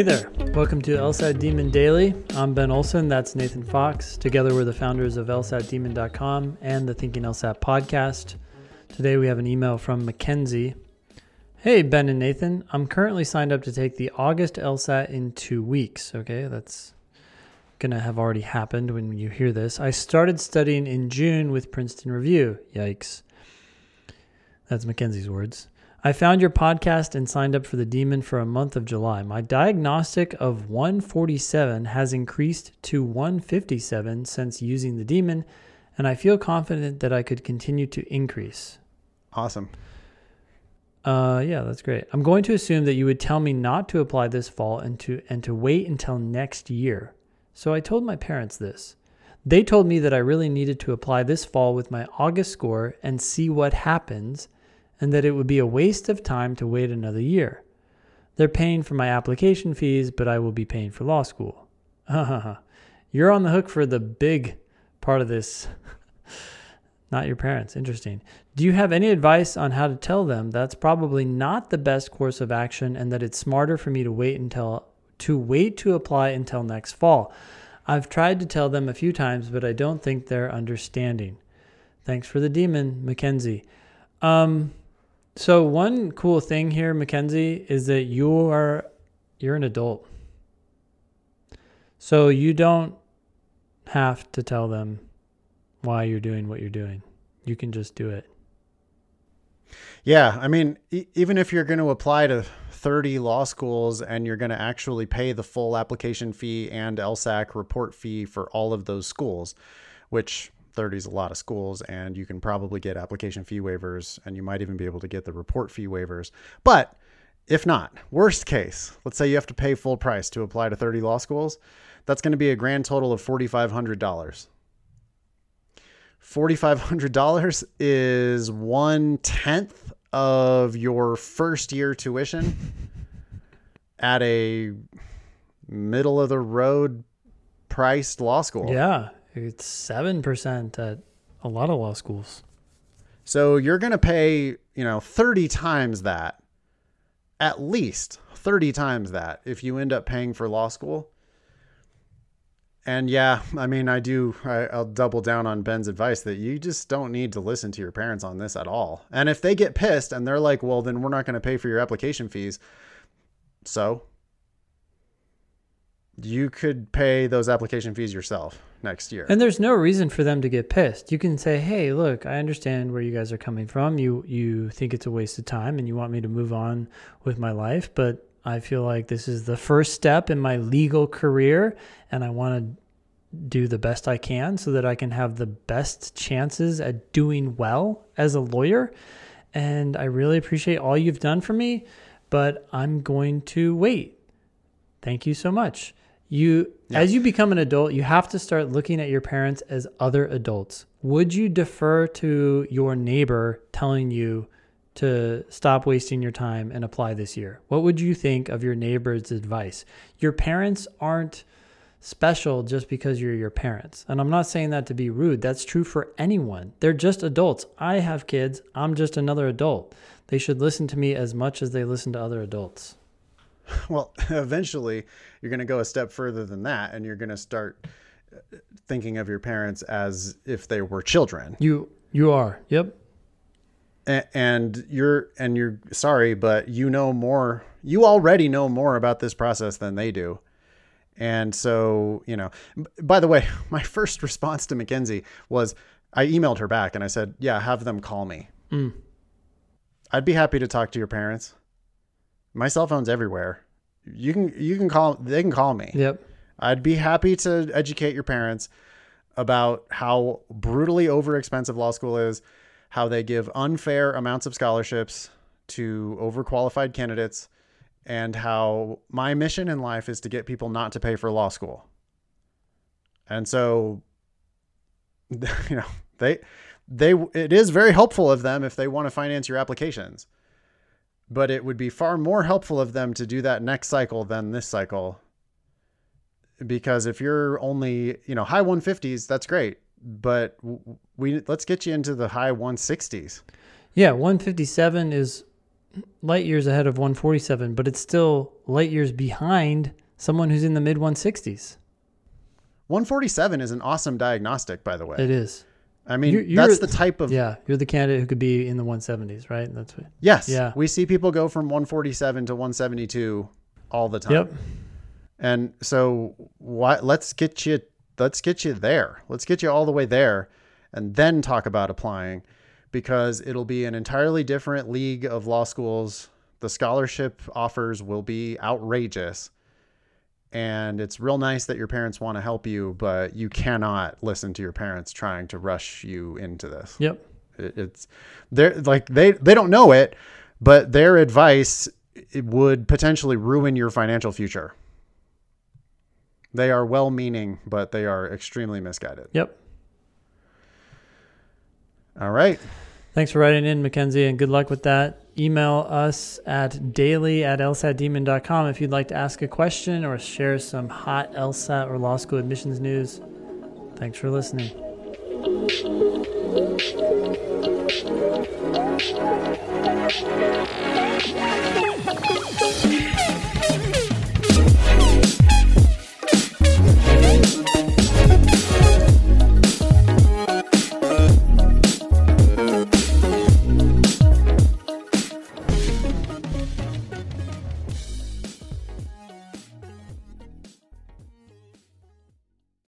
Hey there, welcome to LSAT Demon Daily. I'm Ben Olson, that's Nathan Fox. Together we're the founders of LSATdemon.com and the Thinking LSAT podcast. Today we have an email from Mackenzie. Hey Ben and Nathan, I'm currently signed up to take the August LSAT in 2 weeks. Okay, that's gonna have already happened when you hear this. I started studying in June with Princeton Review. Yikes. That's Mackenzie's words. I found your podcast and signed up for the Demon for a month of July. My diagnostic of 147 has increased to 157 since using the Demon, and I feel confident that I could continue to increase. Awesome. Yeah, that's great. I'm going to assume that you would tell me not to apply this fall and to wait until next year. So I told my parents this. They told me that I really needed to apply this fall with my August score and see what happens, and that it would be a waste of time to wait another year. They're paying for my application fees, but I will be paying for law school. You're on the hook for the big part of this. Not your parents. Interesting. Do you have any advice on how to tell them that's probably not the best course of action and that it's smarter for me to wait to apply until next fall? I've tried to tell them a few times, but I don't think they're understanding. Thanks for the Demon, Mackenzie. So one cool thing here, Mackenzie, is that you're an adult. So you don't have to tell them why you're doing what you're doing. You can just do it. Yeah. I mean, even if you're going to apply to 30 law schools and you're going to actually pay the full application fee and LSAC report fee for all of those schools, which 30 is a lot of schools, and you can probably get application fee waivers, and you might even be able to get the report fee waivers. But if not, worst case, let's say you have to pay full price to apply to 30 law schools. That's going to be a grand total of $4,500. $4,500 is 1/10 of your first year tuition at a middle of the road priced law school. Yeah. It's 7% at a lot of law schools. So you're going to pay, 30 times that, at least 30 times that if you end up paying for law school. And yeah, I mean, I'll double down on Ben's advice that you just don't need to listen to your parents on this at all. And if they get pissed and they're like, well, then we're not going to pay for your application fees. So you could pay those application fees yourself next year. And there's no reason for them to get pissed. You can say, hey, look, I understand where you guys are coming from. You think it's a waste of time and you want me to move on with my life, but I feel like this is the first step in my legal career and I want to do the best I can so that I can have the best chances at doing well as a lawyer. And I really appreciate all you've done for me, but I'm going to wait. Thank you so much. As you become an adult, you have to start looking at your parents as other adults. Would you defer to your neighbor telling you to stop wasting your time and apply this year? What would you think of your neighbor's advice? Your parents aren't special just because you're your parents. And I'm not saying that to be rude. That's true for anyone. They're just adults. I have kids. I'm just another adult. They should listen to me as much as they listen to other adults. Well, eventually you're going to go a step further than that, and you're going to start thinking of your parents as if they were children. You are. Yep. And you're sorry, but you already know more about this process than they do. And so, by the way, my first response to Mackenzie was I emailed her back and I said, yeah, have them call me. Mm. I'd be happy to talk to your parents. My cell phone's everywhere. You can call, they can call me. Yep. I'd be happy to educate your parents about how brutally overexpensive law school is, how they give unfair amounts of scholarships to overqualified candidates, and how my mission in life is to get people not to pay for law school. And so, it is very helpful of them if they want to finance your applications. But it would be far more helpful of them to do that next cycle than this cycle. Because if you're only, high 150s, that's great. But let's get you into the high 160s. Yeah, 157 is light years ahead of 147, but it's still light years behind someone who's in the mid 160s. 147 is an awesome diagnostic, by the way. It is. I mean, you're, that's the type of... Yeah, you're the candidate who could be in the 170s, right? That's what, yes. Yeah. We see people go from 147 to 172 all the time. Yep. And so let's get you there. Let's get you all the way there and then talk about applying, because it'll be an entirely different league of law schools. The scholarship offers will be outrageous. And it's real nice that your parents want to help you, but you cannot listen to your parents trying to rush you into this. Yep. It's they don't know it, but their advice, it would potentially ruin your financial future. They are well-meaning, but they are extremely misguided. Yep. All right. Thanks for writing in, Mackenzie, and good luck with that. Email us at daily@lsatdemon.com if you'd like to ask a question or share some hot LSAT or law school admissions news. Thanks for listening.